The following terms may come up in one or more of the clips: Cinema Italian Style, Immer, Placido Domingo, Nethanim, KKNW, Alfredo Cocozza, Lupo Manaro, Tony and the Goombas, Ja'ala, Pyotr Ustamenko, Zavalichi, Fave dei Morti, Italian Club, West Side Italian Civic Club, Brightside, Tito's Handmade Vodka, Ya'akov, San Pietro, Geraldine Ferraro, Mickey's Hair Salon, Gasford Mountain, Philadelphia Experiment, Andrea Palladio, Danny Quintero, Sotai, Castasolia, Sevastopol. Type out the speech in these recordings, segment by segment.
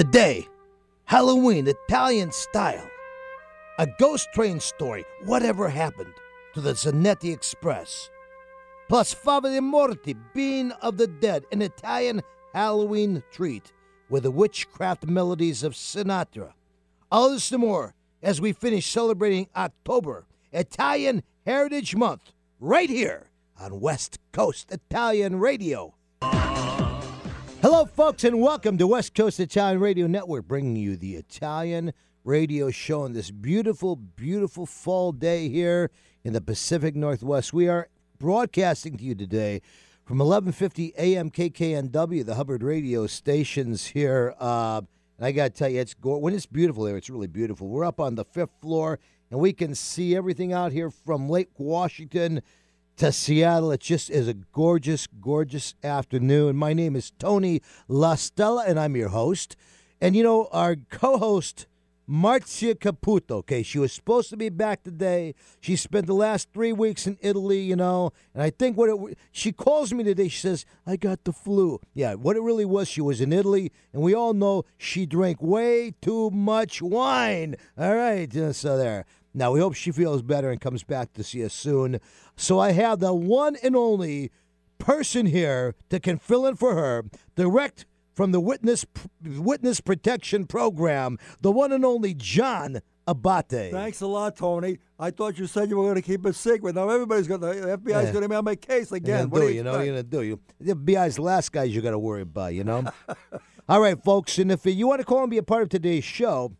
Today, Halloween Italian Style. A ghost train story, whatever happened to the Zanetti Express. Plus Fave dei Morti, Bean of the Dead, an Italian Halloween treat with the witchcraft melodies of Sinatra. All this and more as we finish celebrating October, Italian Heritage Month, right here on West Coast Italian Radio. Hello, folks, and welcome to West Coast Italian Radio Network, bringing you the Italian radio show on this beautiful, beautiful fall day here in the Pacific Northwest. We are broadcasting to you today from 1150 AM KKNW, the Hubbard radio stations here. And I got to tell you, when it's beautiful here, it's really beautiful. We're up on the fifth floor, and we can see everything out here from Lake Washington to Seattle. It just is a gorgeous, gorgeous afternoon. My name is Tony Lastella, and I'm your host. And, you know, our co-host, Marzia Caputo, okay, she was supposed to be back today. She spent the last 3 weeks in Italy, you know, and I think she calls me today, she says, I got the flu. Yeah, what it really was, she was in Italy, and we all know she drank way too much wine. All right, so there. Now, we hope she feels better and comes back to see us soon. So I have the one and only person here that can fill in for her, direct from the Witness Protection Program, the one and only John Abate. Thanks a lot, Tony. I thought you said you were going to keep it secret. Now everybody's going to, the FBI's going to be on my case again. What do you know what you're going to do? The FBI's last guys you got to worry about, you know? All right, folks, and if you want to call and be a part of today's show,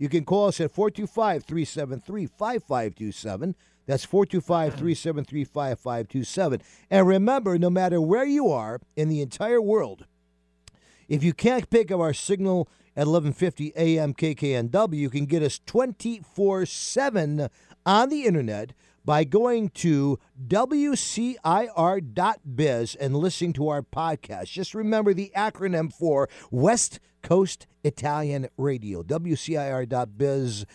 you can call us at 425-373-5527. That's 425-373-5527. And remember, no matter where you are in the entire world, if you can't pick up our signal at 1150 AM KKNW, you can get us 24/7 on the internet by going to WCIR.biz and listening to our podcast. Just remember the acronym for West Coast Italian Radio, WCIR.biz.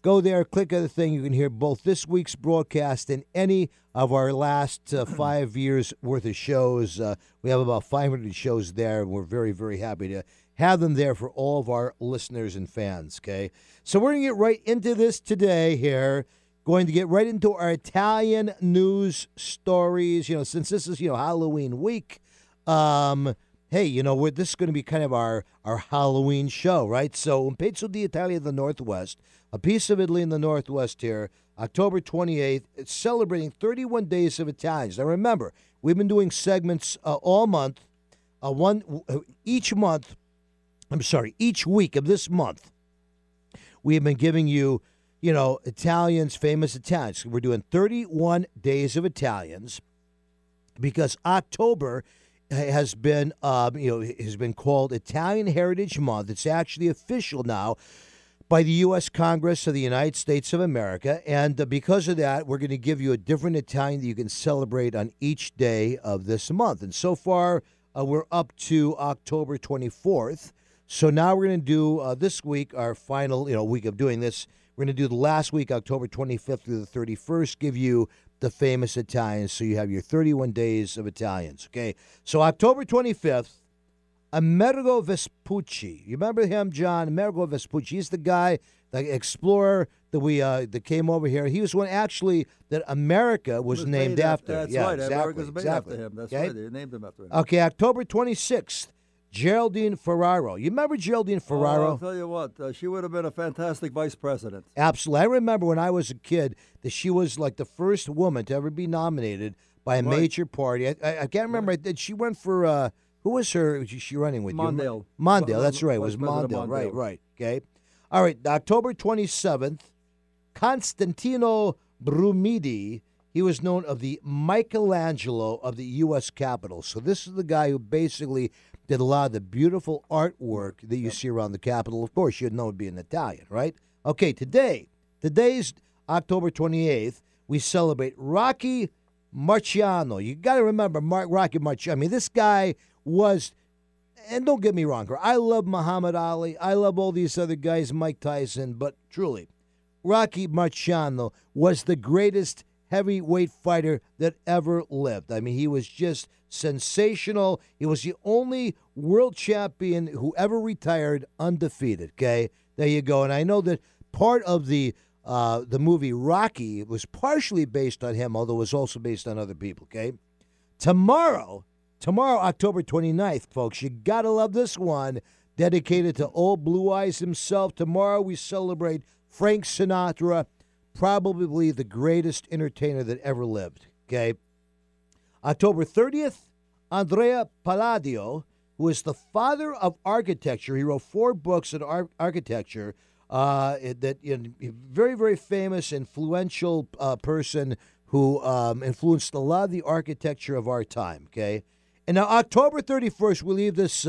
Go there, click on the thing. You can hear both this week's broadcast and any of our last 5 years' worth of shows. We have about 500 shows there, and we're very, very happy to have them there for all of our listeners and fans, okay? So we're going to get right into this today here, going to get right into our Italian news stories. You know, since this is, you know, Halloween week, hey, you know, this is going to be kind of our Halloween show, right? So, Un Pezzo di Italia in the Northwest, a piece of Italy in the Northwest here, October 28th, it's celebrating 31 days of Italians. Now, remember, we've been doing segments all month, each week of this month, we have been giving you, you know, Italians, famous Italians. We're doing 31 days of Italians because October has been, called Italian Heritage Month. It's actually official now by the U.S. Congress of the United States of America, and because of that, we're going to give you a different Italian that you can celebrate on each day of this month. And so far, we're up to October 24th. So now we're going to do this week, our final, you know, week of doing this. We're going to do the last week, October 25th through the 31st, give you the famous Italians, so you have your 31 days of Italians, okay? So October 25th, Amerigo Vespucci. You remember him, John? Amerigo Vespucci. He's the guy, the explorer that that came over here. He was one, actually, that America was named after. That's right. Exactly, America's named after him. That's right. They named him after him. Okay, October 26th. Geraldine Ferraro. You remember Geraldine Ferraro? Oh, I'll tell you what, she would have been a fantastic vice president. Absolutely. I remember when I was a kid that she was like the first woman to ever be nominated by a major party. I can't remember. Right. She went for, who was her? Was she running with? Mondale. Mondale, that's right. It was Mondale. Right. Okay. All right, October 27th, Constantino Brumidi. He was known of the Michelangelo of the U.S. Capitol. So this is the guy who basically did a lot of the beautiful artwork that you see around the Capitol. Of course, you'd know it'd be an Italian, right? Okay, today's October 28th, we celebrate Rocky Marciano. You got to remember Rocky Marciano. I mean, this guy was, and don't get me wrong, I love Muhammad Ali. I love all these other guys, Mike Tyson, but truly, Rocky Marciano was the greatest heavyweight fighter that ever lived. I mean, he was just sensational. He was the only world champion who ever retired undefeated, okay? There you go. And I know that part of the movie Rocky was partially based on him, although it was also based on other people, okay? Tomorrow, October 29th, folks, you gotta love this one, dedicated to old Blue Eyes himself. Tomorrow we celebrate Frank Sinatra, probably the greatest entertainer that ever lived, okay? October 30th, Andrea Palladio, who is the father of architecture. He wrote 4 books on architecture. Very, very famous, influential person who influenced a lot of the architecture of our time, okay? And now October 31st, we leave this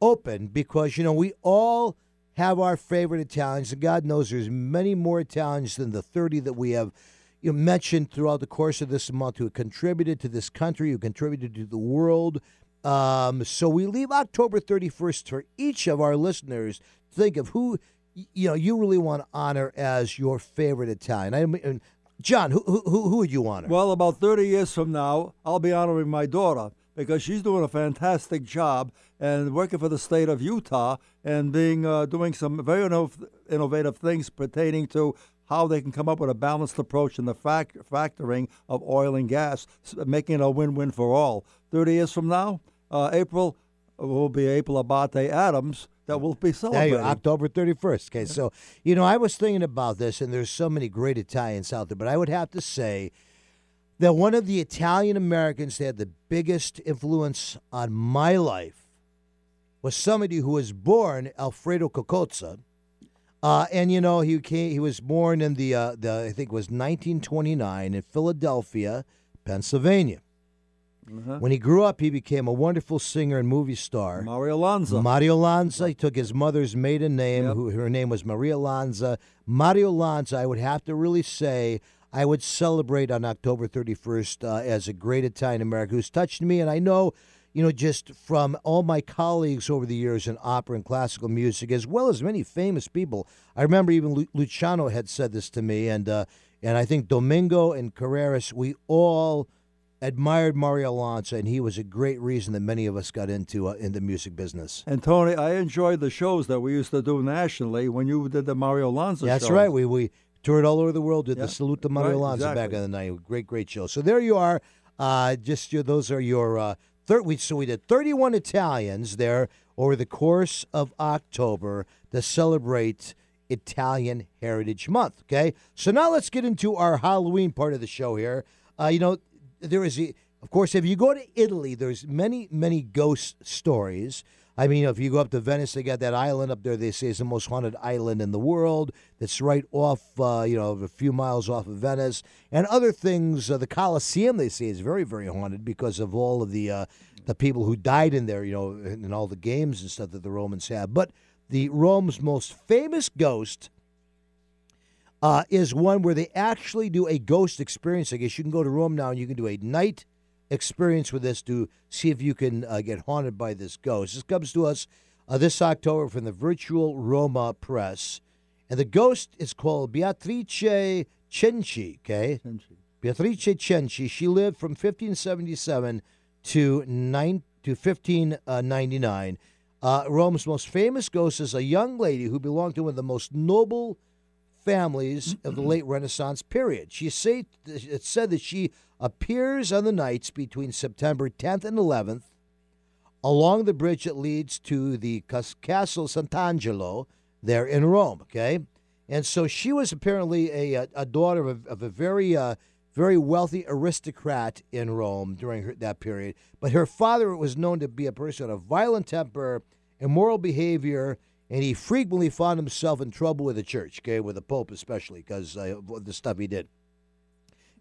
open because, you know, we all have our favorite Italians, and God knows there's many more Italians than the 30 that we have mentioned throughout the course of this month who have contributed to this country, who contributed to the world. So we leave October 31st for each of our listeners to think of who you really want to honor as your favorite Italian. I mean, John, who would you honor? Well, about 30 years from now, I'll be honoring my daughter because she's doing a fantastic job and working for the state of Utah and doing some very innovative things pertaining to how they can come up with a balanced approach in the factoring of oil and gas, making it a win-win for all. 30 years from now, April will be April Abate Adams, that will be celebrated. There you go, October 31st. Okay, so, I was thinking about this, and there's so many great Italians out there, but I would have to say that one of the Italian-Americans that had the biggest influence on my life was somebody who was born Alfredo Cocozza, he was born in I think it was 1929 in Philadelphia, Pennsylvania. Uh-huh. When he grew up, he became a wonderful singer and movie star. Mario Lanza. He took his mother's maiden name. Yep. Her name was Maria Lanza. Mario Lanza, I would have to really say, I would celebrate on October 31st as a great Italian-American who's touched me. And I know, just from all my colleagues over the years in opera and classical music, as well as many famous people. I remember even Luciano had said this to me. And I think Domingo and Carreras, we all admired Mario Lanza, and he was a great reason that many of us got in the music business. And Tony, I enjoyed the shows that we used to do nationally when you did the Mario Lanza show. That's right. We toured all over the world, did the Salute to Mario Lanza back in the night. Great, great show. So there you are. Those are your so we did 31 Italians there over the course of October to celebrate Italian Heritage Month. Okay, so now let's get into our Halloween part of the show here. There is, of course, if you go to Italy, there's many, many ghost stories. I mean, if you go up to Venice, they got that island up there. They say it's the most haunted island in the world. That's right off, a few miles off of Venice. And other things, the Colosseum, they say, is very, very haunted because of all of the people who died in there, and all the games and stuff that the Romans have. But Rome's most famous ghost is one where they actually do a ghost experience. I guess you can go to Rome now and you can do a night experience with this to see if you can get haunted by this ghost. This comes to us this October from the Virtual Roma Press. And the ghost is called Beatrice Cenci, okay? Beatrice Cenci. She lived from 1577 to 1599. Rome's most famous ghost is a young lady who belonged to one of the most noble families of the late Renaissance period. It's said that she appears on the nights between September 10th and 11th along the bridge that leads to the Castle Sant'Angelo there in Rome, okay? And so she was apparently a daughter of a very, very wealthy aristocrat in Rome during that period. But her father was known to be a person of violent temper, immoral behavior, and he frequently found himself in trouble with the church, okay, with the Pope especially, because of the stuff he did.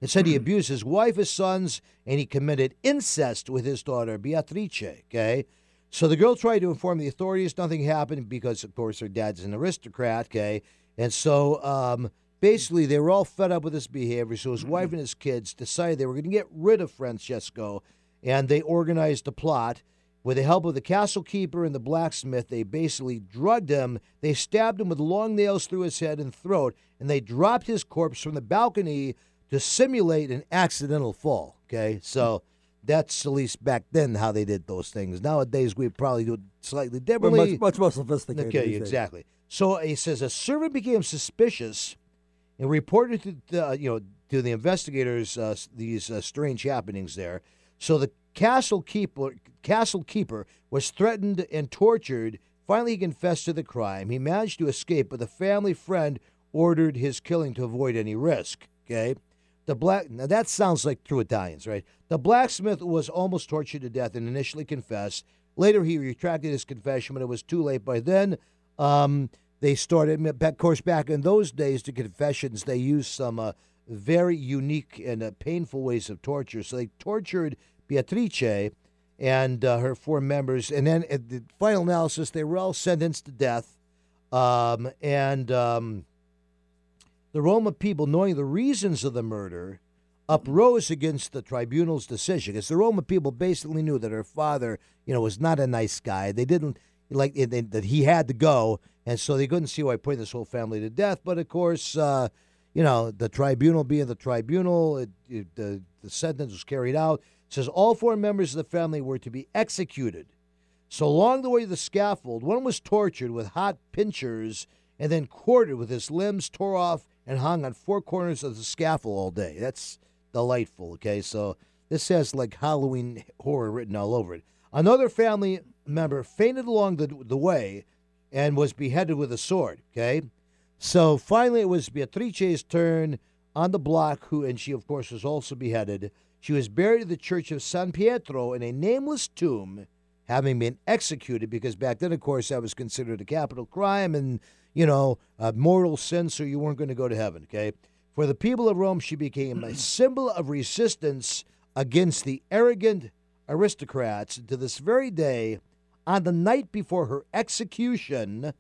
It said he abused his wife, his sons, and he committed incest with his daughter, Beatrice, okay? So the girl tried to inform the authorities. Nothing happened because, of course, her dad's an aristocrat, okay? And so basically they were all fed up with this behavior, so his wife and his kids decided they were going to get rid of Francesco, and they organized a plot. With the help of the castle keeper and the blacksmith, they basically drugged him. They stabbed him with long nails through his head and throat, and they dropped his corpse from the balcony to simulate an accidental fall, okay? So that's at least back then how they did those things. Nowadays, we probably do it slightly differently. We're much more sophisticated. Okay, exactly. Days. So he says a servant became suspicious and reported to the, to the investigators these strange happenings there. So the castle keeper was threatened and tortured. Finally, he confessed to the crime. He managed to escape, but the family friend ordered his killing to avoid any risk. Okay, now that sounds like true Italians, right? The blacksmith was almost tortured to death and initially confessed. Later, he retracted his confession, but it was too late by then. They started, of course, back in those days, the confessions, they used some very unique and painful ways of torture. So they tortured Beatrice and her four members. And then at the final analysis, they were all sentenced to death. The Roma people, knowing the reasons of the murder, uprose against the tribunal's decision. Because the Roma people basically knew that her father, was not a nice guy. They didn't like it, that he had to go. And so they couldn't see why putting this whole family to death. But, of course, the tribunal being the tribunal, the sentence was carried out. It says all four members of the family were to be executed. So along the way to the scaffold, one was tortured with hot pincers and then quartered with his limbs tore off and hung on four corners of the scaffold all day. That's delightful, okay? So this has, like, Halloween horror written all over it. Another family member fainted along the way and was beheaded with a sword, okay? So finally it was Beatrice's turn on the block, and she, of course, was also beheaded. She was buried at the Church of San Pietro in a nameless tomb, having been executed, because back then, of course, that was considered a capital crime and, a mortal sin, so you weren't going to go to heaven, okay? For the people of Rome, she became a symbol of resistance against the arrogant aristocrats. To this very day, on the night before her execution,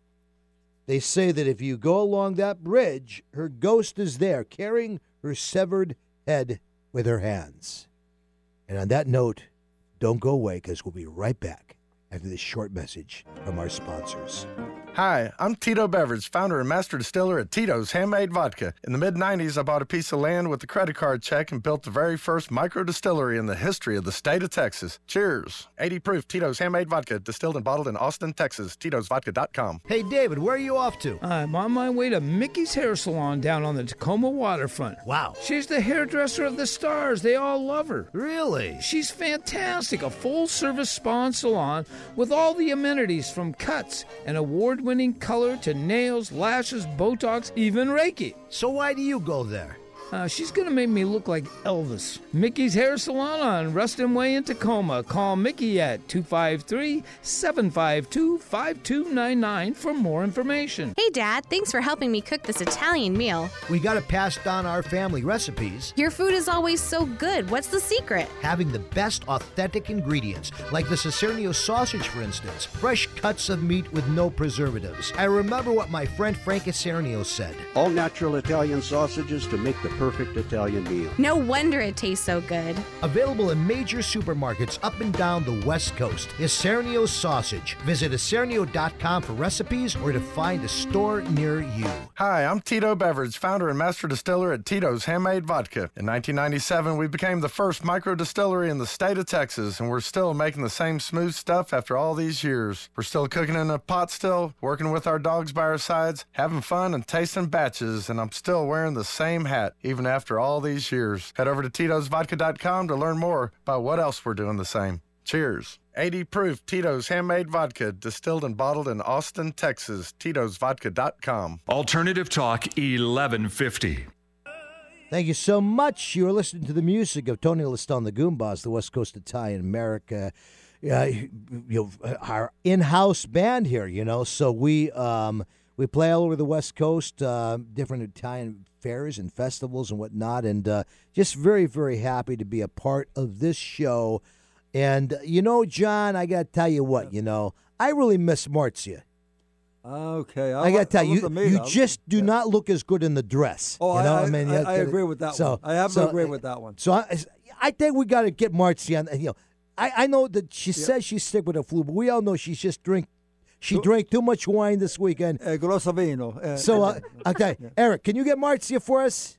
they say that if you go along that bridge, her ghost is there carrying her severed head with her hands. And on that note, don't go away, because we'll be right back after this short message from our sponsors. Hi, I'm Tito Beveridge, founder and master distiller at Tito's Handmade Vodka. In the mid-90s, I bought a piece of land with a credit card check and built the very first micro-distillery in the history of the state of Texas. Cheers. 80 proof Tito's Handmade Vodka, distilled and bottled in Austin, Texas. TitosVodka.com. Hey, David, where are you off to? I'm on my way to Mickey's Hair Salon down on the Tacoma waterfront. Wow. She's the hairdresser of the stars. They all love her. Really? She's fantastic. A full-service spa and salon with all the amenities from cuts and award-winning color to nails, lashes, Botox, even Reiki. So why do you go there? She's going to make me look like Elvis. Mickey's Hair Salon on Ruston Way in Tacoma. Call Mickey at 253-752-5299 for more information. Hey, Dad. Thanks for helping me cook this Italian meal. We got to pass down our family recipes. Your food is always so good. What's the secret? Having the best authentic ingredients, like the Isernio sausage, for instance. Fresh cuts of meat with no preservatives. I remember what my friend Frank Isernio said. All natural Italian sausages to make the perfect Italian meal. No wonder it tastes so good. Available in major supermarkets up and down the West Coast. Isernio sausage. Visit Isernio.com for recipes or to find a store near you. Hi, I'm Tito Beveridge, founder and master distiller at Tito's Handmade Vodka. In 1997, we became the first micro distillery in the state of Texas, and we're still making the same smooth stuff after all these years. We're still cooking in a pot still, working with our dogs by our sides, having fun and tasting batches, and I'm still wearing the same hat even after all these years. Head over to TitosVodka.com to learn more about what else we're doing the same. Cheers. 80 proof Tito's Handmade Vodka, distilled and bottled in Austin, Texas. TitosVodka.com. Alternative Talk 1150. Thank you so much. You are listening to the music of Tony Lastella and the Goombas, the West Coast Italian America, our in-house band here, So we play all over the West Coast, different Italian fairs and festivals and whatnot, and just very, very happy to be a part of this show. And, John, I got to tell you what, I really miss Marzia. Okay. I got to tell you, you just do not look as good in the dress. Oh, I agree with that one. I have to agree with that one. So I think we got to get Marzia on. I know that she says she's sick with a flu, but we all know she's just drinking. She drank too much wine this weekend. Grosso vino. So, okay. Eric, can you get Marzia for us?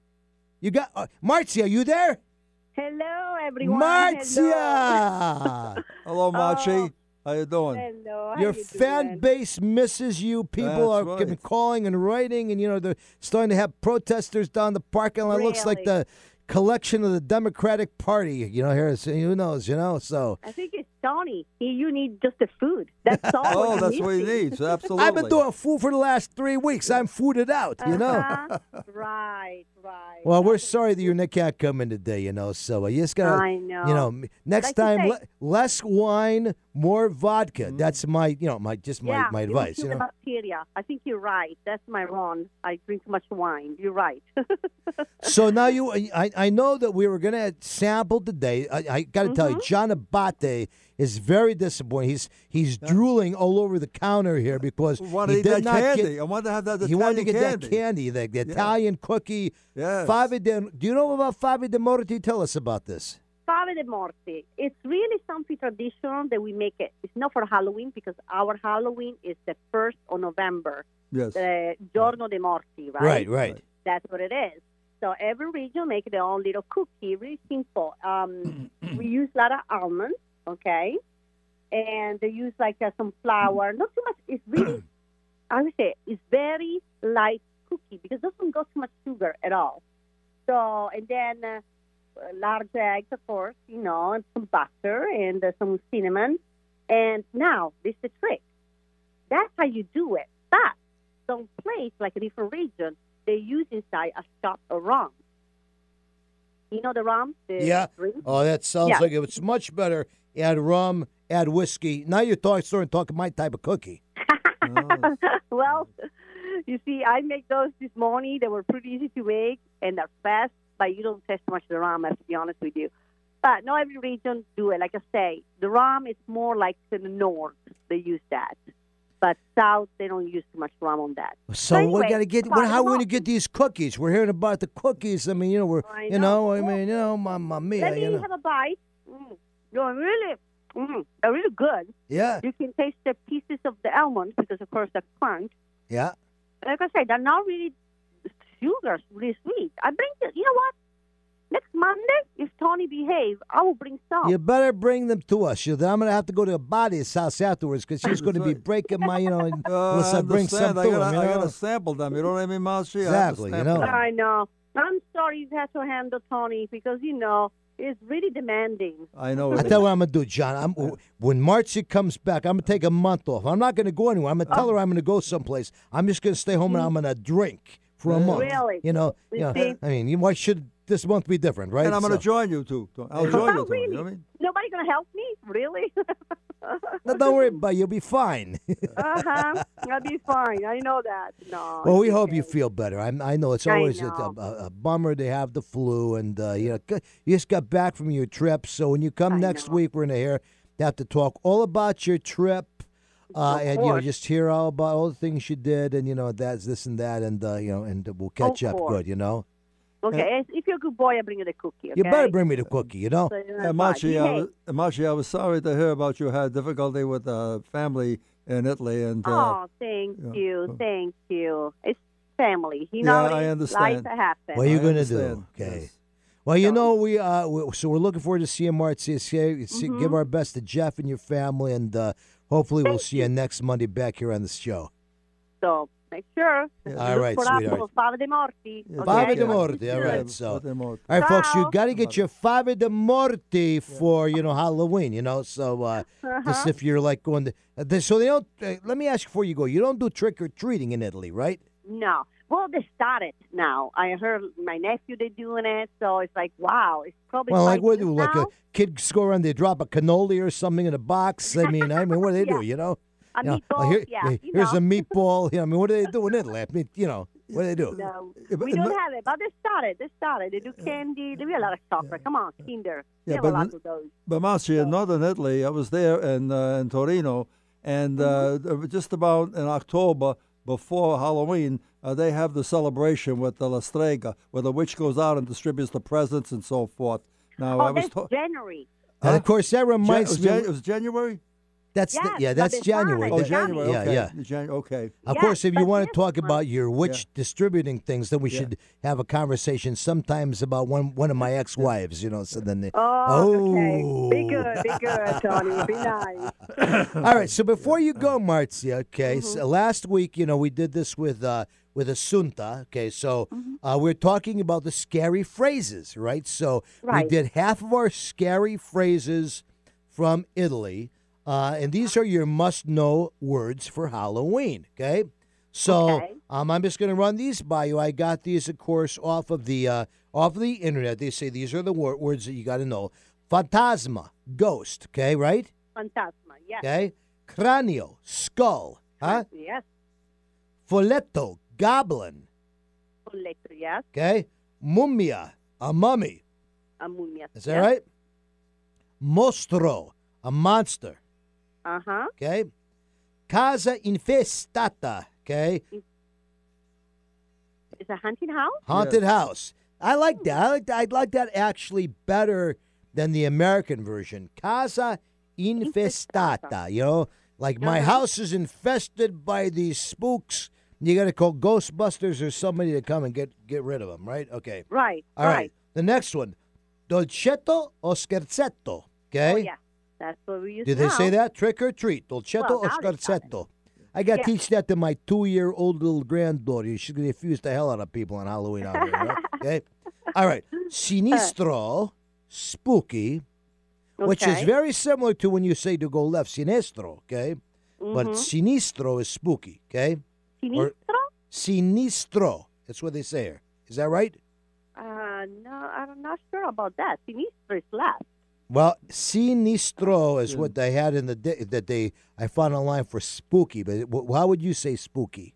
You got Marzia, are you there? Hello, everyone. Marzia! Hello, Marci. How you doing? Hello. How Your you fan doing? Base misses you. People That's are right. calling and writing, and, you know, they're starting to have protesters down the parking lot. Really? It looks like the collection of the Democratic Party. You know, here, who knows, you know? So I think it's Tony. You need just the food. That's all. Oh, that's what he needs. Absolutely. I've been doing food for the last 3 weeks. I'm fooded out, you know? Right, right. Well, we're sorry that your Nick can't come in today, you know? So you just got to, you know, next like time, less wine, more vodka. Mm-hmm. That's my, you know, my advice. You know? Bacteria. I think you're right. That's my wrong. I drink too much wine. You're right. So now I know that we were going to sample today. I got to tell you, John Abate is very disappointing. He's drooling all over the counter here because he did not candy. I wanted to have that. He wanted to get candy. that candy, the Italian cookie. Yes. Do you know about Fave dei Morti? Tell us about this. Fave dei Morti. It's really something traditional that we make it. It's not for Halloween because our Halloween is the 1st of November. Yes. The Giorno dei Morti, right? Right. That's what it is. So every region make their own little cookie, really simple. We use a lot of almonds, okay? And they use like some flour, not too much. It's really, I would say, it's very light cookie because it doesn't go too much sugar at all. So, and then large eggs, of course, you know, and some butter and some cinnamon. And now, this is the trick. That's how you do it. But some place, like a different region, they use inside a shot of rum. You know the rum? Drink? Oh, that sounds like it's much better. Add rum, add whiskey. Now you're talking my type of cookie. Oh. Well, you see, I make those this morning. They were pretty easy to make, and they're fast, but you don't taste much of the rum, I have to be honest with you. But not every region do it. Like I say, the rum is more like to the north. They use that. But south, they don't use too much rum on that. So anyway, we got to get. How are we going to get these cookies? We're hearing about the cookies. I mean, you know, mamma mia. Let me have a bite. They're really good. Yeah. You can taste the pieces of the almonds because, of course, they're crunch. Yeah. Like I said, they're not really sugar, really sweet. You know what? Next Monday, if Tony behaves, I will bring some. You better bring them to us. I'm going to have to go to Abate's house afterwards because she's going to be breaking my, unless I bring some to him. I got to sample them. You know what I mean, Marci? Exactly. I know. I'm sorry you've had to handle Tony because, you know, it's really demanding. I know. I tell you what I'm going to do, John. When Marci comes back, I'm going to take a month off. I'm not going to go anywhere. I'm going to tell her I'm going to go someplace. I'm just going to stay home and I'm going to drink for a month. Really? Why should this month be different, right? And I'm going to join you, too. I'll join you, too. Really? You know what I mean? Nobody's going to help me? Really? No, don't worry about it. You'll be fine. I'll be fine. I know that. No. Well, we hope you feel better. I know it's always a bummer to have the flu. And, you just got back from your trip. So when you come next week, we're going to have to talk all about your trip. And just hear all about all the things you did, and that's this and that, and and we'll catch up good, Okay, and if you're a good boy, I'll bring you the cookie. Okay? You better bring me the cookie, So Marci, I was sorry to hear about you had difficulty with family in Italy, and thank you. It's family, I understand. Life happens. What are you going to do? Okay. Yes. Well, so we're looking forward to seeing Marci. Give our best to Jeff and your family, and hopefully we'll see you next Monday back here on the show. So make sure. All right, sweetheart. Fave dei Morti. Fave dei Morti. All right. So, all right, folks, you got to get your Fave dei Morti for Halloween. So just if you're like going to. So they don't. Let me ask you before you go. You don't do trick or treating in Italy, right? No. Well, they started now. I heard my nephew, they're doing it, so it's like, wow, it's probably. Well, like what do a kid go around, they drop a cannoli or something in a box? I mean, what do they do? A meatball. Here's a meatball. I mean, what do they do in Italy? I mean, what do they do? No, we don't have it, but they started. They do candy. They do a lot of chocolate. Come on, Kinder. Yeah, a lot of those. But Marci, in northern Italy, I was there in Torino, and just about in October. Before Halloween, they have the celebration with the La Strega, where the witch goes out and distributes the presents and so forth. Now, that's January. And, of course, that reminds me. It was January? That's yes, the, yeah, that's January. Oh, January. Okay. Yeah, yeah. Okay. Of course, if you want to talk about your witch distributing things, then we should have a conversation sometimes about one of my ex-wives, you know. So then they, okay. Be good, Tony. Be nice. All right. So before you go, Marzia, okay. Mm-hmm. So last week, you know, we did this with Assunta. Okay. So we're talking about the scary phrases, right? So we did half of our scary phrases from Italy. And these are your must-know words for Halloween, okay? So I'm just going to run these by you. I got these, of course, off the internet. They say these are the words that you got to know. Fantasma, ghost, okay, right? Fantasma, yes. Okay? Cranio, skull, huh? Yes. Folletto, goblin. Folletto, yes. Okay? Mummia, a mummy. A mummia. Is that right? Mostro, a monster. Uh-huh. Okay. Casa infestata. Okay. It's a haunted house? Haunted house. I like that. I like that actually better than the American version. Casa infestata. You know, like my house is infested by these spooks. You got to call Ghostbusters or somebody to come and get rid of them, right? Okay. Right. All right. The next one. Dolcetto o scherzetto. Okay. Oh, yeah. That's what we use. Did they say that? Trick or treat. Dolcetto o scherzetto. I got to teach that to my 2-year-old little granddaughter. She's going to confuse the hell out of people on Halloween out here, right? Okay? All right. Sinistro, spooky, which is very similar to when you say to go left, sinistro, okay? Mm-hmm. But sinistro is spooky, okay? Sinistro? Or sinistro. That's what they say here. Is that right? No, I'm not sure about that. Sinistro is left. Well, sinistro is what they had in the day that I found online for spooky. But how would you say spooky?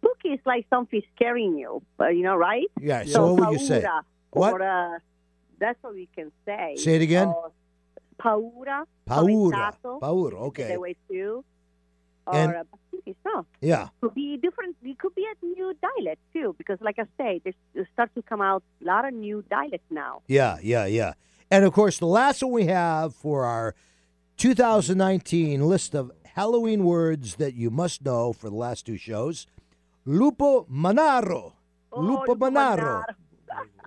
Spooky is like something scaring you, but you know, right? Yeah. So what would you say? What? Or, that's what we can say. Say it again. Paura. Okay. The way to. Or sinistro. Yeah. Could be different. It could be a new dialect too, because like I say, there starts to come out a lot of new dialects now. Yeah. And, of course, the last one we have for our 2019 list of Halloween words that you must know for the last two shows, Lupo Manaro. Lupo Manaro.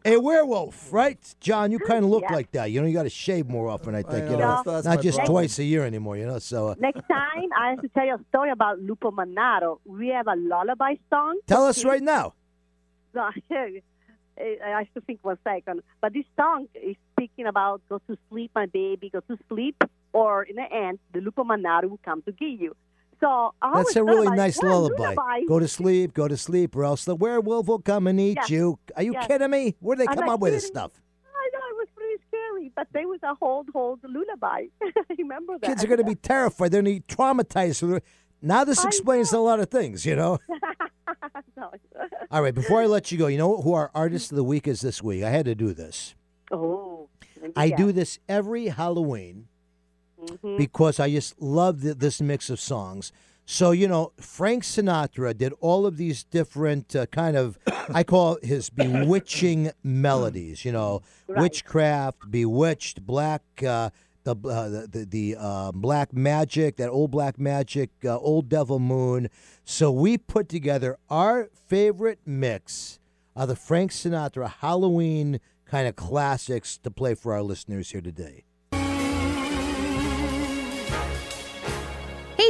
A werewolf, right? John, you kind of look like that. You know, you got to shave more often, I think. You know, not just twice a year anymore, you know. So next time, I have to tell you a story about Lupo Manaro. We have a lullaby song. Tell us right now. I should think 1 second. But this song is speaking about go to sleep, my baby, go to sleep, or in the end, the Lupo Manaro will come to get you. So that's a really nice lullaby. Go to sleep, or else the werewolf will come and eat you. Are you kidding me? Where do they come up with this stuff? I know, it was pretty scary, but there was a whole lullaby. I remember that. Kids are going to be terrified. They're going to be traumatized. Now this explains a lot of things, you know? All right, before I let you go, you know who our Artist of the Week is this week? I had to do this. Oh. I do this every Halloween because I just love this mix of songs. So, you know, Frank Sinatra did all of these different kind of, I call his bewitching melodies, you know, witchcraft, bewitched, black, the black magic, that old black magic, old devil moon. So we put together our favorite mix of the Frank Sinatra Halloween kind of classics to play for our listeners here today. Hey,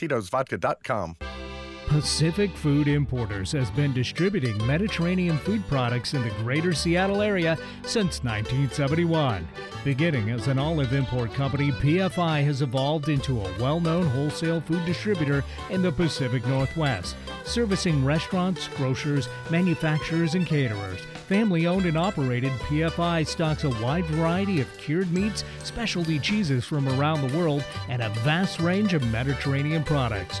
Tito'sVodka.com. Pacific Food Importers has been distributing Mediterranean food products in the greater Seattle area since 1971. Beginning as an olive import company, PFI has evolved into a well-known wholesale food distributor in the Pacific Northwest, servicing restaurants, grocers, manufacturers, and caterers. Family-owned and operated, PFI stocks a wide variety of cured meats, specialty cheeses from around the world, and a vast range of Mediterranean products.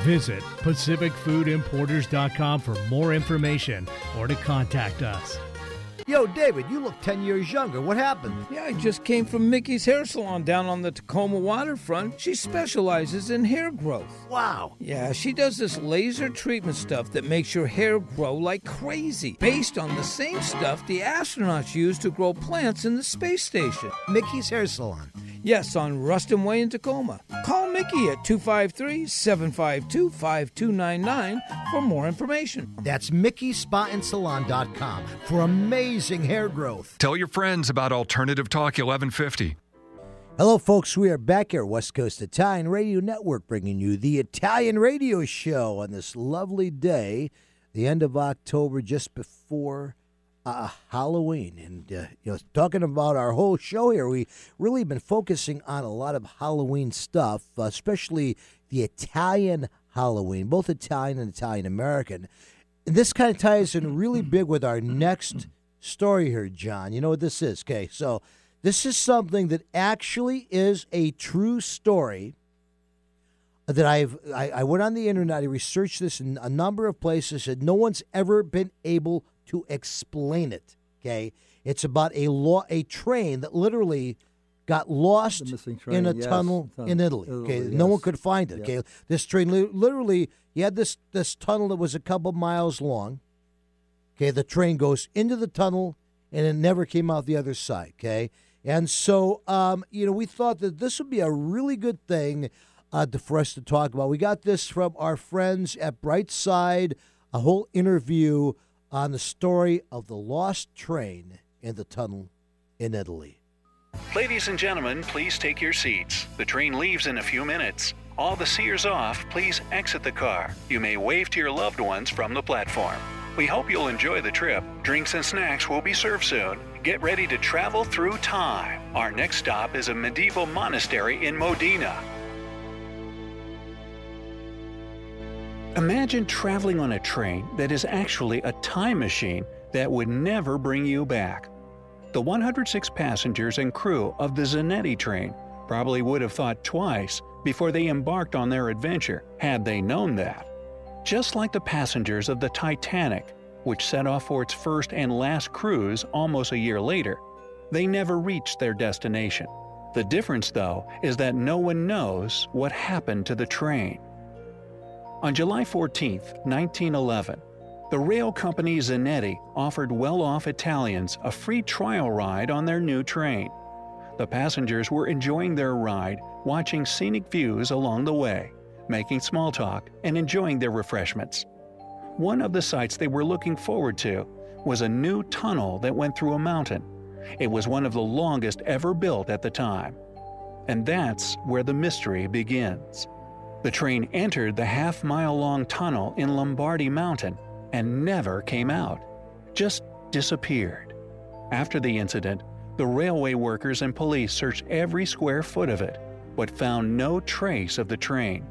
Visit PacificFoodImporters.com for more information or to contact us. Yo, David, you look 10 years younger. What happened? Yeah, I just came from Mickey's Hair Salon down on the Tacoma waterfront. She specializes in hair growth. Wow. Yeah, she does this laser treatment stuff that makes your hair grow like crazy, based on the same stuff the astronauts use to grow plants in the space station. Mickey's Hair Salon. Yes, on Ruston Way in Tacoma. Call Mickey at 253-752-5299 for more information. That's mickeyspaandsalon.com for amazing hair growth. Tell your friends about Alternative Talk 1150. Hello, folks. We are back here at West Coast Italian Radio Network, bringing you the Italian Radio Show on this lovely day, the end of October, just before Halloween. And talking about our whole show here, we really been focusing on a lot of Halloween stuff, especially the Italian Halloween, both Italian and Italian American. And this kind of ties in really big with our next story here, John. You know what this is? Okay, so this is something that actually is a true story that I went on the internet, I researched this in a number of places, and no one's ever been able to explain it, okay? It's about a train that literally got lost in a tunnel in Italy, okay? Yes. No one could find it, okay? This train literally, you had this tunnel that was a couple miles long, okay? The train goes into the tunnel, and it never came out the other side, okay? And so, we thought that this would be a really good thing for us to talk about. We got this from our friends at Brightside, a whole interview on the story of the lost train in the tunnel in Italy. Ladies and gentlemen, please take your seats. The train leaves in a few minutes. All the seers off, please exit the car. You may wave to your loved ones from the platform. We hope you'll enjoy the trip. Drinks and snacks will be served soon. Get ready to travel through time. Our next stop is a medieval monastery in Modena. Imagine traveling on a train that is actually a time machine that would never bring you back. The 106 passengers and crew of the Zanetti train probably would have thought twice before they embarked on their adventure had they known that. Just like the passengers of the Titanic, which set off for its first and last cruise almost a year later, they never reached their destination. The difference, though, is that no one knows what happened to the train. On July 14, 1911, the rail company Zanetti offered well-off Italians a free trial ride on their new train. The passengers were enjoying their ride, watching scenic views along the way, making small talk, and enjoying their refreshments. One of the sights they were looking forward to was a new tunnel that went through a mountain. It was one of the longest ever built at the time. And that's where the mystery begins. The train entered the half-mile-long tunnel in Lombardy Mountain and never came out, just disappeared. After the incident, the railway workers and police searched every square foot of it, but found no trace of the train.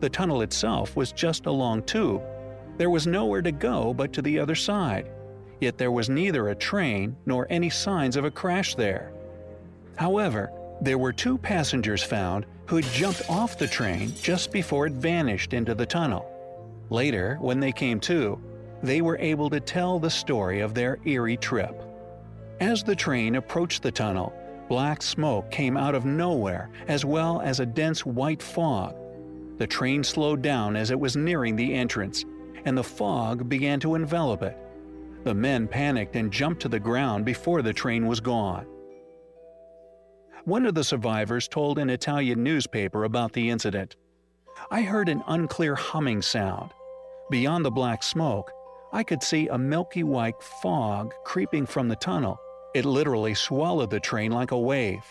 The tunnel itself was just a long tube, There was nowhere to go but to the other side, yet there was neither a train nor any signs of a crash there. However, there were two passengers found who had jumped off the train just before it vanished into the tunnel. Later, when they came to, they were able to tell the story of their eerie trip. As the train approached the tunnel, black smoke came out of nowhere as well as a dense white fog. The train slowed down as it was nearing the entrance, and the fog began to envelop it. The men panicked and jumped to the ground before the train was gone. One of the survivors told an Italian newspaper about the incident. "I heard an unclear humming sound. Beyond the black smoke, I could see a milky white fog creeping from the tunnel. It literally swallowed the train like a wave,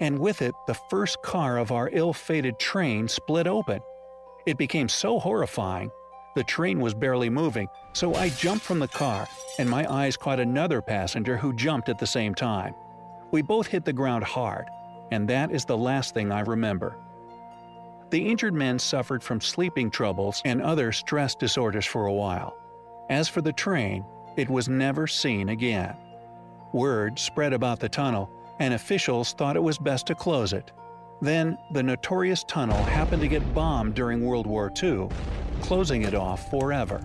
and with it the first car of our ill-fated train split open. It became so horrifying. The train was barely moving, so I jumped from the car, and my eyes caught another passenger who jumped at the same time. We both hit the ground hard, and that is the last thing I remember." The injured men suffered from sleeping troubles and other stress disorders for a while. As for the train, it was never seen again. Word spread about the tunnel, and officials thought it was best to close it. Then, the notorious tunnel happened to get bombed during World War II, closing it off forever.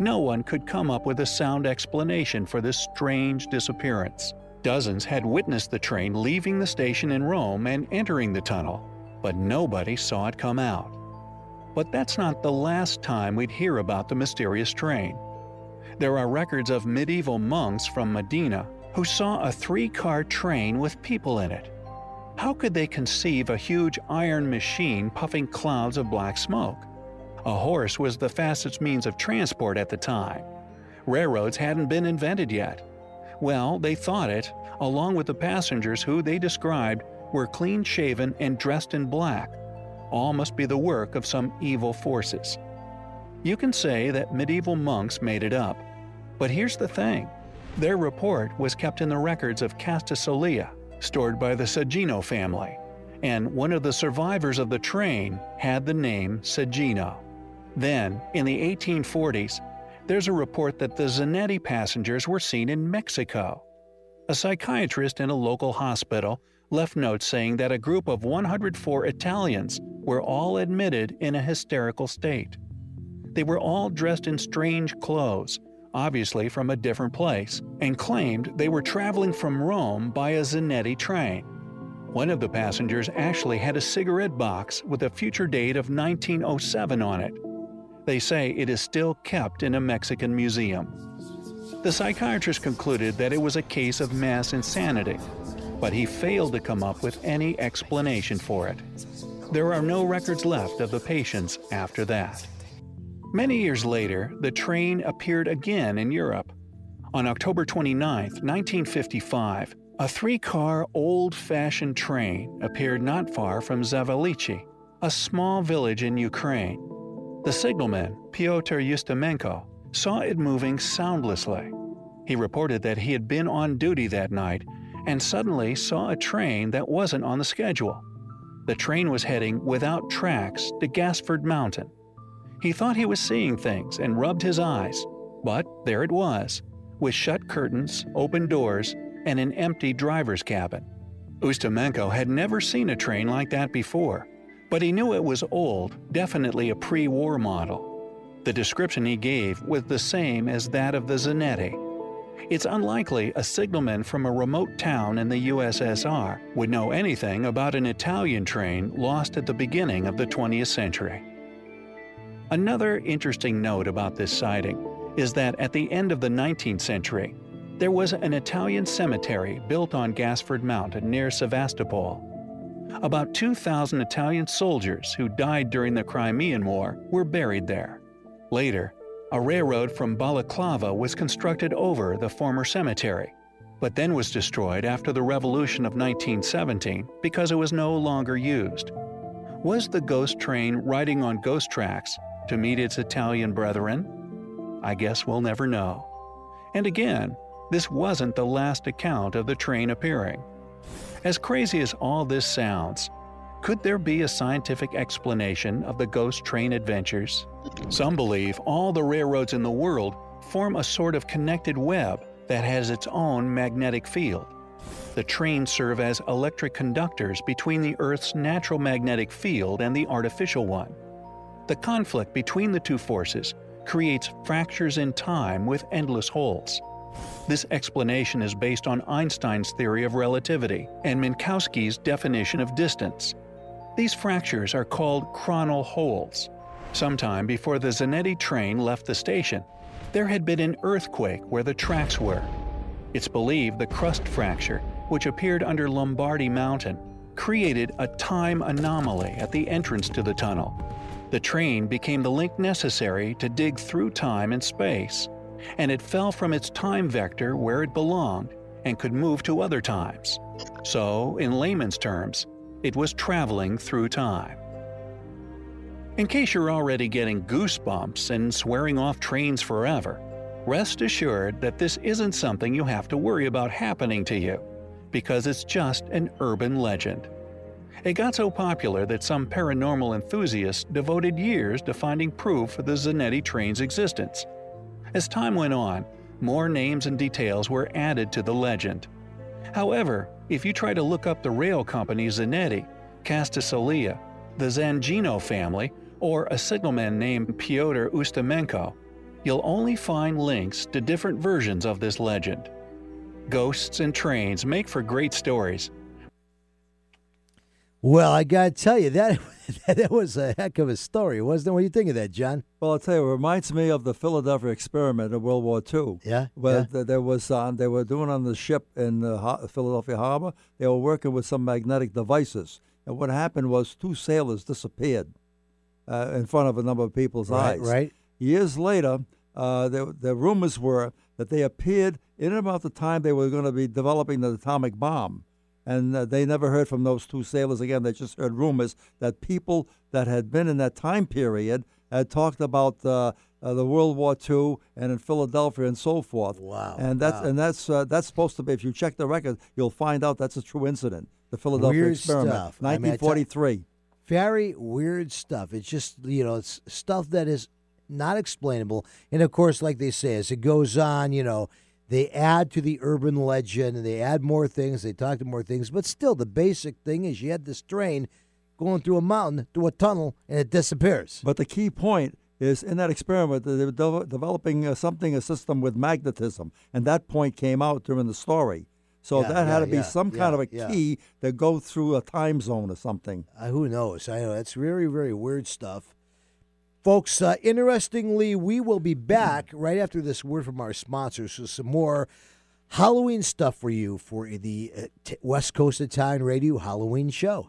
No one could come up with a sound explanation for this strange disappearance. Dozens had witnessed the train leaving the station in Rome and entering the tunnel, but nobody saw it come out. But that's not the last time we'd hear about the mysterious train. There are records of medieval monks from Medina who saw a three-car train with people in it. How could they conceive a huge iron machine puffing clouds of black smoke? A horse was the fastest means of transport at the time. Railroads hadn't been invented yet. Well, they thought it, along with the passengers who they described were clean-shaven and dressed in black. All must be the work of some evil forces. You can say that medieval monks made it up. But here's the thing. Their report was kept in the records of Castasolia, stored by the Segino family, and one of the survivors of the train had the name Segino. Then, in the 1840s, there's a report that the Zanetti passengers were seen in Mexico. A psychiatrist in a local hospital left notes saying that a group of 104 Italians were all admitted in a hysterical state. They were all dressed in strange clothes, obviously from a different place, and claimed they were traveling from Rome by a Zanetti train. One of the passengers actually had a cigarette box with a future date of 1907 on it. They say it is still kept in a Mexican museum. The psychiatrist concluded that it was a case of mass insanity, but he failed to come up with any explanation for it. There are no records left of the patients after that. Many years later, the train appeared again in Europe. On October 29, 1955, a three-car old-fashioned train appeared not far from Zavalichi, a small village in Ukraine. The signalman, Pyotr Ustamenko, saw it moving soundlessly. He reported that he had been on duty that night and suddenly saw a train that wasn't on the schedule. The train was heading without tracks to Gasford Mountain. He thought he was seeing things and rubbed his eyes, but there it was, with shut curtains, open doors, and an empty driver's cabin. Ustamenko had never seen a train like that before, but he knew it was old, definitely a pre-war model. The description he gave was the same as that of the Zanetti. It's unlikely a signalman from a remote town in the USSR would know anything about an Italian train lost at the beginning of the 20th century. Another interesting note about this sighting is that at the end of the 19th century, there was an Italian cemetery built on Gasford Mountain near Sevastopol. About 2,000 Italian soldiers who died during the Crimean War were buried there. Later, a railroad from Balaclava was constructed over the former cemetery, but then was destroyed after the Revolution of 1917 because it was no longer used. Was the ghost train riding on ghost tracks to meet its Italian brethren? I guess we'll never know. And again, this wasn't the last account of the train appearing. As crazy as all this sounds, Could there be a scientific explanation of the ghost train adventures? Some believe all the railroads in the world form a sort of connected web that has its own magnetic field. The trains serve as electric conductors between the Earth's natural magnetic field and the artificial one. The conflict between the two forces creates fractures in time with endless holes. This explanation is based on Einstein's theory of relativity and Minkowski's definition of distance. These fractures are called chronal holes. Sometime before the Zanetti train left the station, there had been an earthquake where the tracks were. It's believed the crust fracture, which appeared under Lombardy Mountain, created a time anomaly at the entrance to the tunnel. The train became the link necessary to dig through time and space, and it fell from its time vector where it belonged and could move to other times. So, in layman's terms, it was traveling through time. In case you're already getting goosebumps and swearing off trains forever, rest assured that this isn't something you have to worry about happening to you, because it's just an urban legend. It got so popular that some paranormal enthusiasts devoted years to finding proof for the Zanetti train's existence. As time went on, more names and details were added to the legend. However, if you try to look up the rail company Zanetti, Castasolia, the Segino family, or a signalman named Pyotr Ustamenko, you'll only find links to different versions of this legend. Ghosts and trains make for great stories. Well, I gotta tell you, that was a heck of a story, wasn't it? What do you think of that, John? Well, I'll tell you, it reminds me of the Philadelphia Experiment in World War II. Yeah, where they were doing on the ship in Philadelphia Harbor. They were working with some magnetic devices. And what happened was two sailors disappeared in front of a number of people's eyes. Right. Years later, the rumors were that they appeared in about the time they were going to be developing the atomic bomb. And they never heard from those two sailors again. They just heard rumors that people that had been in that time period had talked about the World War II and in Philadelphia and so forth. Wow. And that's supposed to be, if you check the record, you'll find out that's a true incident. The Philadelphia weird Experiment, stuff. 1943. I mean, very weird stuff. It's just, you know, it's stuff that is not explainable. And, of course, like they say, as it goes on, you know, they add to the urban legend and they add more things. They talk to more things. But still, the basic thing is you had this train going through a mountain, through a tunnel, and it disappears. But the key point is in that experiment, they were developing a system with magnetism. And that point came out during the story. So that had to be some kind of a key to go through a time zone or something. Who knows? I know. That's very, very weird stuff. Folks, interestingly, we will be back right after this word from our sponsors. So some more Halloween stuff for you for the West Coast Italian Radio Halloween show.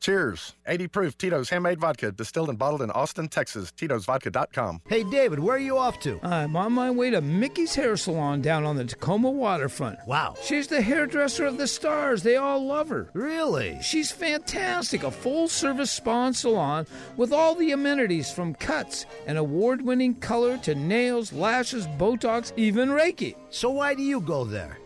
Cheers. 80 proof Tito's Handmade Vodka, distilled and bottled in Austin, Texas. TitosVodka.com. Hey, David, where are you off to? I'm on my way to Mickey's Hair Salon down on the Tacoma waterfront. Wow. She's the hairdresser of the stars. They all love her. Really? She's fantastic. A full-service spa and salon with all the amenities from cuts and award-winning color to nails, lashes, Botox, even Reiki. So why do you go there?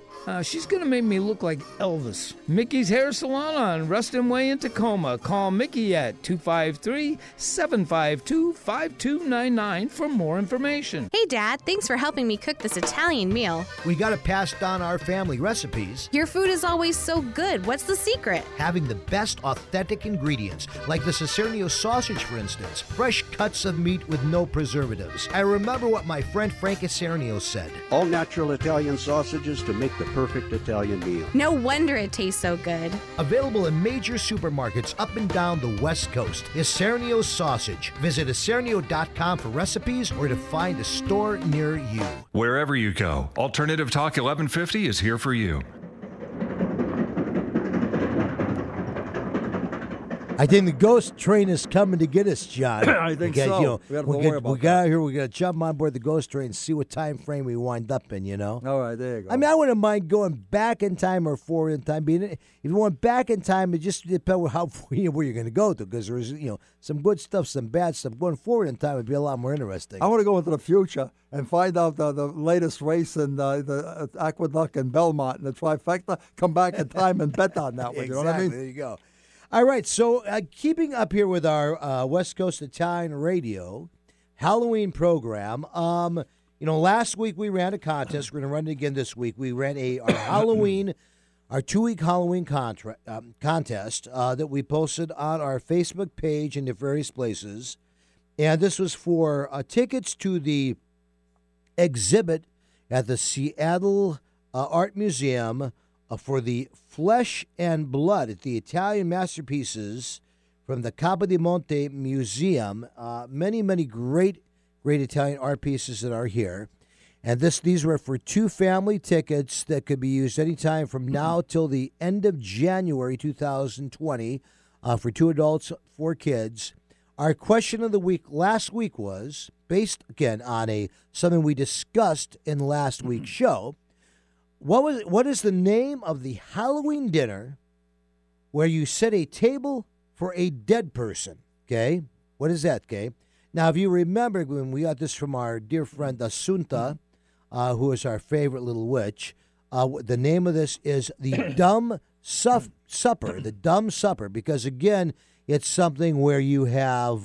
She's going to make me look like Elvis. Mickey's Hair Salon on Ruston Way in Tacoma. Call Mickey at 253-752-5299 for more information. Hey, Dad. Thanks for helping me cook this Italian meal. We got to pass down our family recipes. Your food is always so good. What's the secret? Having the best authentic ingredients, like the Isernio sausage, for instance. Fresh cuts of meat with no preservatives. I remember what my friend Frank Isernio said. All natural Italian sausages to make the perfect Italian meal. No wonder it tastes so good. Available in major supermarkets up and down the West Coast. Isernio sausage. Visit Isernio.com for recipes or to find a store near you. Wherever you go, Alternative Talk 1150 is here for you. I think the ghost train is coming to get us, John. I think so. You know, we got out here. We're going to jump on board the ghost train and see what time frame we wind up in, you know? All right, there you go. I mean, I wouldn't mind going back in time or forward in time. If you went back in time, it just depends on how, you know, where you're going to go to, because there's, you know, some good stuff, some bad stuff. Going forward in time would be a lot more interesting. I want to go into the future and find out the latest race in the Aqueduct and Belmont and the trifecta. Come back in time and bet on that one. Exactly. You know what I mean? There you go. All right, so keeping up here with our West Coast Italian Radio Halloween program, you know, last week we ran a contest. We're going to run it again this week. We ran our Halloween, our two-week Halloween contest that we posted on our Facebook page and the various places. And this was for tickets to the exhibit at the Seattle Art Museum for the Flesh and Blood at the Italian Masterpieces from the Capo di Monte Museum. Many, many great, great Italian art pieces that are here. And these were for two family tickets that could be used anytime from now till the end of January 2020 for two adults, four kids. Our question of the week last week was, based, again, on something we discussed in last week's show, what is the name of the Halloween dinner where you set a table for a dead person? Okay? What is that, okay? Now, if you remember, when we got this from our dear friend Assunta, who is our favorite little witch, the name of this is the Dumb Supper. The Dumb Supper, because, again, it's something where you have,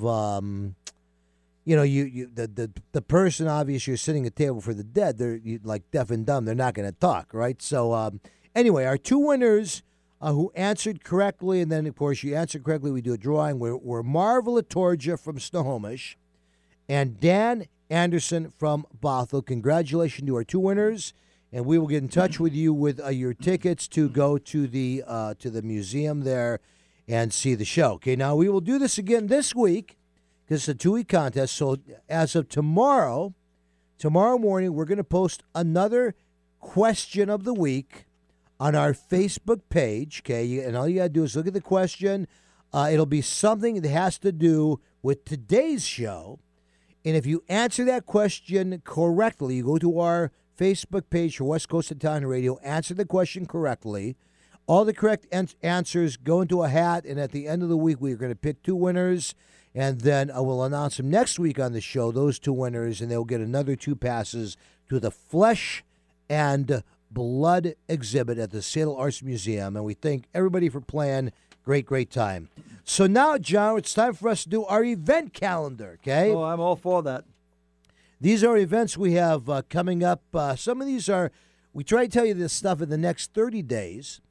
you know, the person, obviously, you're sitting at the table for the dead. They're like deaf and dumb. They're not going to talk, right? So anyway, our two winners who answered correctly, and then, of course, you answered correctly, we do a drawing. We're Marvela Torgia from Snohomish and Dan Anderson from Bothell. Congratulations to our two winners, and we will get in touch with you with your tickets to go to the museum there and see the show. Okay, now we will do this again this week. This is a two-week contest. So as of tomorrow morning, we're going to post another question of the week on our Facebook page. Okay, and all you got to do is look at the question. It'll be something that has to do with today's show. And if you answer that question correctly, you go to our Facebook page for West Coast Italian Radio, answer the question correctly. All the correct answers go into a hat, and at the end of the week, we're going to pick two winners, and then I will announce them next week on the show, those two winners, and they'll get another two passes to the Flesh and Blood exhibit at the Seattle Arts Museum, and we thank everybody for playing. Great, great time. So now, John, it's time for us to do our event calendar, okay? Oh, I'm all for that. These are events we have coming up. Some of these are, we try to tell you this stuff in the next 30 days.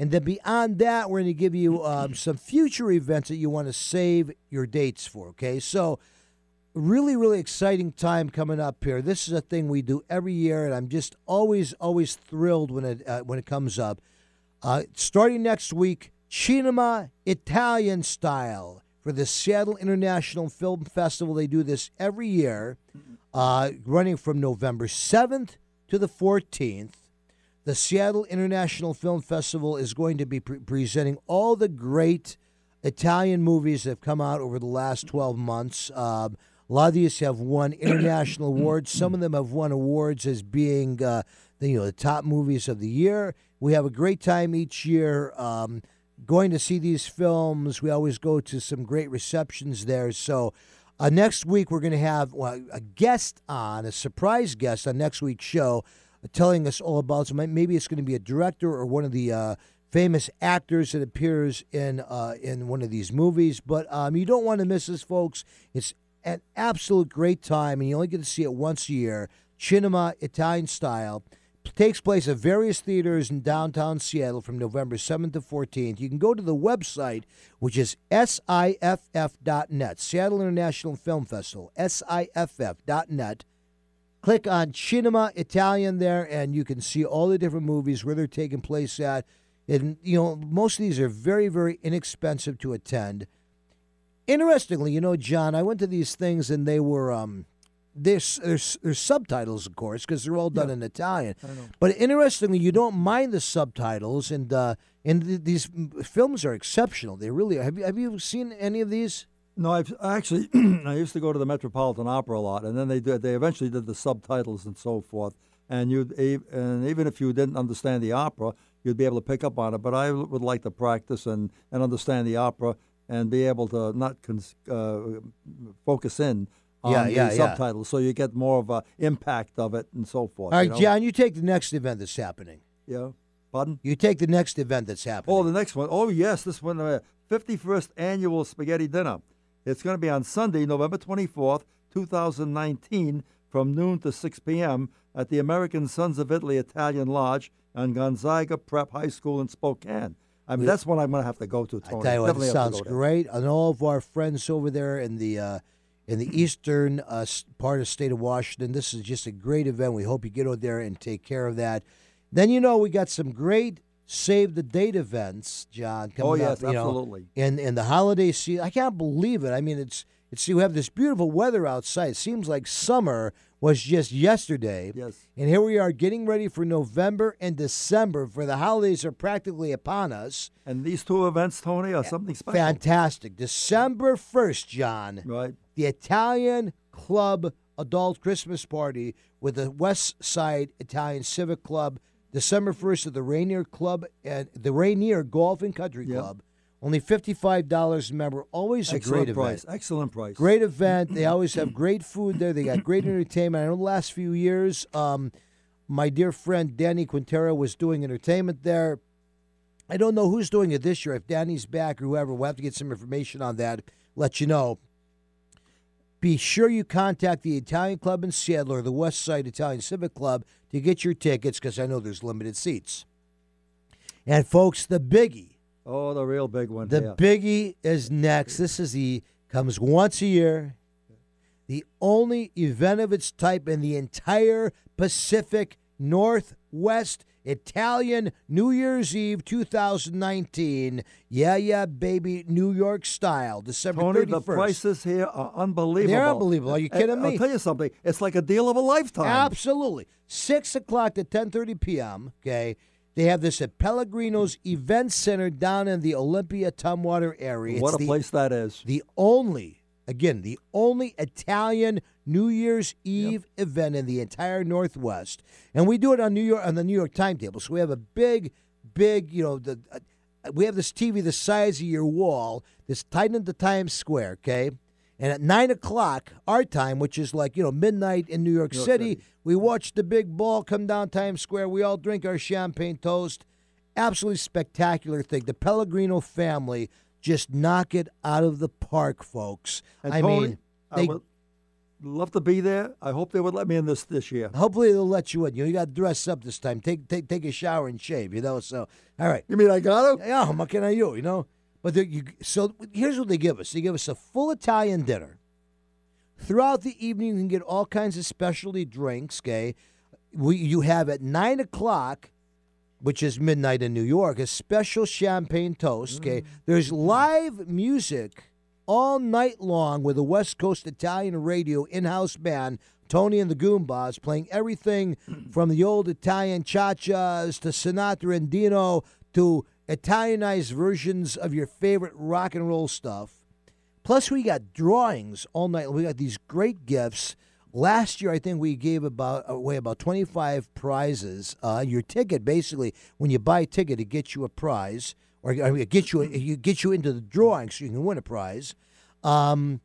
And then beyond that, we're going to give you some future events that you want to save your dates for, okay? So really, really exciting time coming up here. This is a thing we do every year, and I'm just always, always thrilled when it comes up. Starting next week, Cinema Italian Style for the Seattle International Film Festival. They do this every year, running from November 7th to the 14th. The Seattle International Film Festival is going to be presenting all the great Italian movies that have come out over the last 12 months. A lot of these have won international awards. Some of them have won awards as being the top movies of the year. We have a great time each year going to see these films. We always go to some great receptions there. So next week we're going to have a guest on, a surprise guest on next week's show, telling us all about. So maybe it's going to be a director or one of the famous actors that appears in one of these movies. But you don't want to miss this, folks. It's an absolute great time, and you only get to see it once a year. Cinema Italian Style takes place at various theaters in downtown Seattle from November 7th to 14th. You can go to the website, which is SIFF.net, Seattle International Film Festival, SIFF.net. Click on Cinema Italian there, and you can see all the different movies, where they're taking place at. And, you know, most of these are very, very inexpensive to attend. Interestingly, you know, John, I went to these things, and they were there's subtitles, of course, because they're all done in Italian. But interestingly, you don't mind the subtitles, and these films are exceptional. They really are. Have you seen any of these? No, I used to go to the Metropolitan Opera a lot, and then they eventually did the subtitles and so forth. And even if you didn't understand the opera, you'd be able to pick up on it. But I would like to practice and understand the opera and be able to not focus in on the subtitles, so you get more of an impact of it and so forth. All right, John, you take the next event that's happening. Yeah, pardon? You take the next event that's happening. Oh, the next one. Oh, yes, this one, 51st Annual Spaghetti Dinner. It's going to be on Sunday, November 24th, 2019, from noon to 6 p.m. at the American Sons of Italy Italian Lodge on Gonzaga Prep High School in Spokane. I mean, that's one I'm going to have to go to, Tony. I tell you what, it sounds great. And all of our friends over there in the eastern part of the state of Washington, this is just a great event. We hope you get out there and take care of that. Then, we got some great Save the Date events, John, coming up. Oh, yes, absolutely. And the holiday season. I can't believe it. I mean, it's you have this beautiful weather outside. It seems like summer was just yesterday. Yes. And here we are getting ready for November and December, for the holidays are practically upon us. And these two events, Tony, are something special. Fantastic. December 1st, John. Right. The Italian Club Adult Christmas Party with the West Side Italian Civic Club. December 1st at the Rainier Club and the Rainier Golf and Country Club. Only $55 a member. Always a great price. Event. Excellent price. Great event. They always have great food there. They got great entertainment. I know the last few years, my dear friend Danny Quintero was doing entertainment there. I don't know who's doing it this year. If Danny's back or whoever, we'll have to get some information on that, let you know. Be sure you contact the Italian Club in Seattle or the West Side Italian Civic Club to get your tickets, because I know there's limited seats. And, folks, the biggie. Oh, the real big one. The biggie is next. This comes once a year, the only event of its type in the entire Pacific Northwest Italian New Year's Eve 2019. Yeah, yeah, baby, New York style, December 31st. Tony, the prices here are unbelievable. They're unbelievable. Are you kidding me? I'll tell you something. It's like a deal of a lifetime. Absolutely. 6 o'clock to 10:30 p.m., okay. They have this at Pellegrino's Event Center down in the Olympia Tumwater area. What a place that is. The only Italian New Year's Eve event in the entire Northwest. And we do it on the New York timetable. So we have a big, we have this TV the size of your wall that's tied into Times Square, okay? And at 9 o'clock, our time, which is like, midnight in New York City, we watch the big ball come down Times Square. We all drink our champagne toast. Absolutely spectacular thing. The Pellegrino family just knock it out of the park, folks. And I would love to be there. I hope they would let me in this year. Hopefully they'll let you in. You got to dress up this time. Take a shower and shave, So, all right. You mean I got to? Yeah, what can I do, But so here's what they give us. They give us a full Italian dinner. Throughout the evening, you can get all kinds of specialty drinks, okay? You have at 9 o'clock, which is midnight in New York, a special champagne toast, okay? There's live music all night long with a West Coast Italian radio in-house band, Tony and the Goombas, playing everything from the old Italian cha-chas to Sinatra and Dino to Italianized versions of your favorite rock and roll stuff. Plus, we got drawings all night. We got these great gifts. Last year, I think we gave away about 25 prizes. Your ticket, basically, when you buy a ticket, it gets you a prize, or it gets you into the drawing, so you can win a prize. And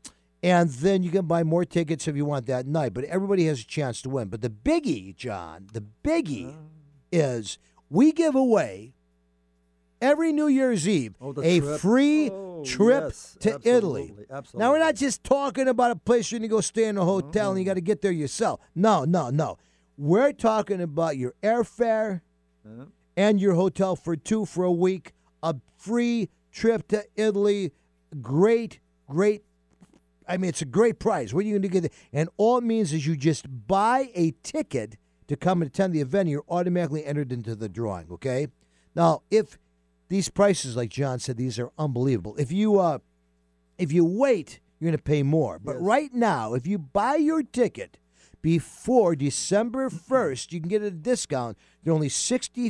then you can buy more tickets if you want that night. But everybody has a chance to win. But the biggie, John, is we give away every New Year's Eve, a free trip to Italy. Absolutely. Now, we're not just talking about a place you're going to go stay in a hotel and you got to get there yourself. No. We're talking about your airfare and your hotel for two for a week, a free trip to Italy. Great. I mean, it's a great prize. What are you going to get there? And all it means is you just buy a ticket to come and attend the event. And you're automatically entered into the drawing, okay? Now, these prices, like John said, these are unbelievable. If you wait, you're going to pay more. But right now, if you buy your ticket before December 1st. You can get a discount. They're only $65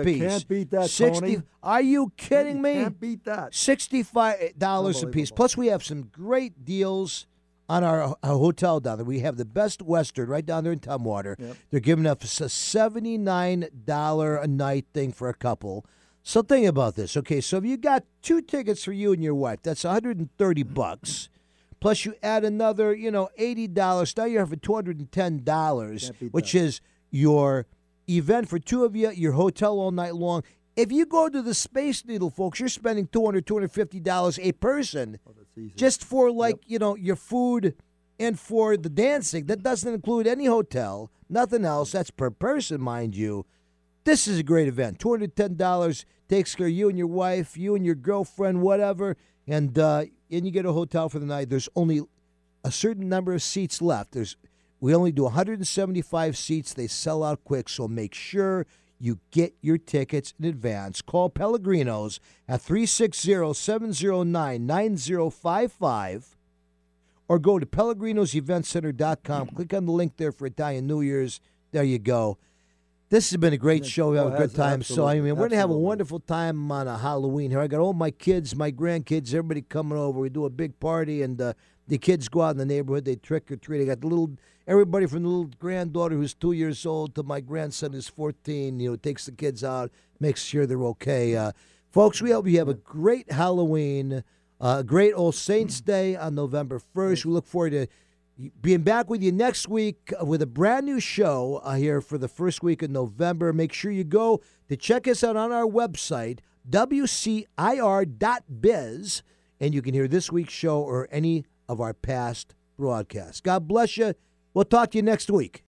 a piece. You can't beat that, Tony. Are you kidding me? You can't beat that. $65 a piece. Plus, we have some great deals on our hotel down there. We have the Best Western right down there in Tumwater. Yep. They're giving us a $79 a night thing for a couple. So think about this. Okay, so if you got 2 tickets for you and your wife, that's $130. Plus you add another, $80. Now you're for $210, which is your event for 2 of you, your hotel all night long. If you go to the Space Needle, folks, you're spending $200, $250 a person just for your food and for the dancing. That doesn't include any hotel, nothing else. That's per person, mind you. This is a great event. $210 takes care of you and your wife, you and your girlfriend, whatever. And you get a hotel for the night. There's only a certain number of seats left. We only do 175 seats. They sell out quick, so make sure you get your tickets in advance. Call Pellegrino's at 360-709-9055 or go to pellegrinoseventcenter.com. Click on the link there for Italian New Year's. There you go. This has been a great show. We have a good time. So, we're going to have a wonderful time on a Halloween here. I got all my kids, my grandkids, everybody coming over. We do a big party, and the kids go out in the neighborhood. They trick or treat. I got everybody from the little granddaughter who's 2 years old to my grandson who's 14, takes the kids out, makes sure they're okay. Folks, we hope you have a great Halloween, a great All Saints Day on November 1st. We look forward to being back with you next week with a brand new show here for the first week of November. Make sure you go to check us out on our website, wcir.biz, and you can hear this week's show or any of our past broadcasts. God bless you. We'll talk to you next week.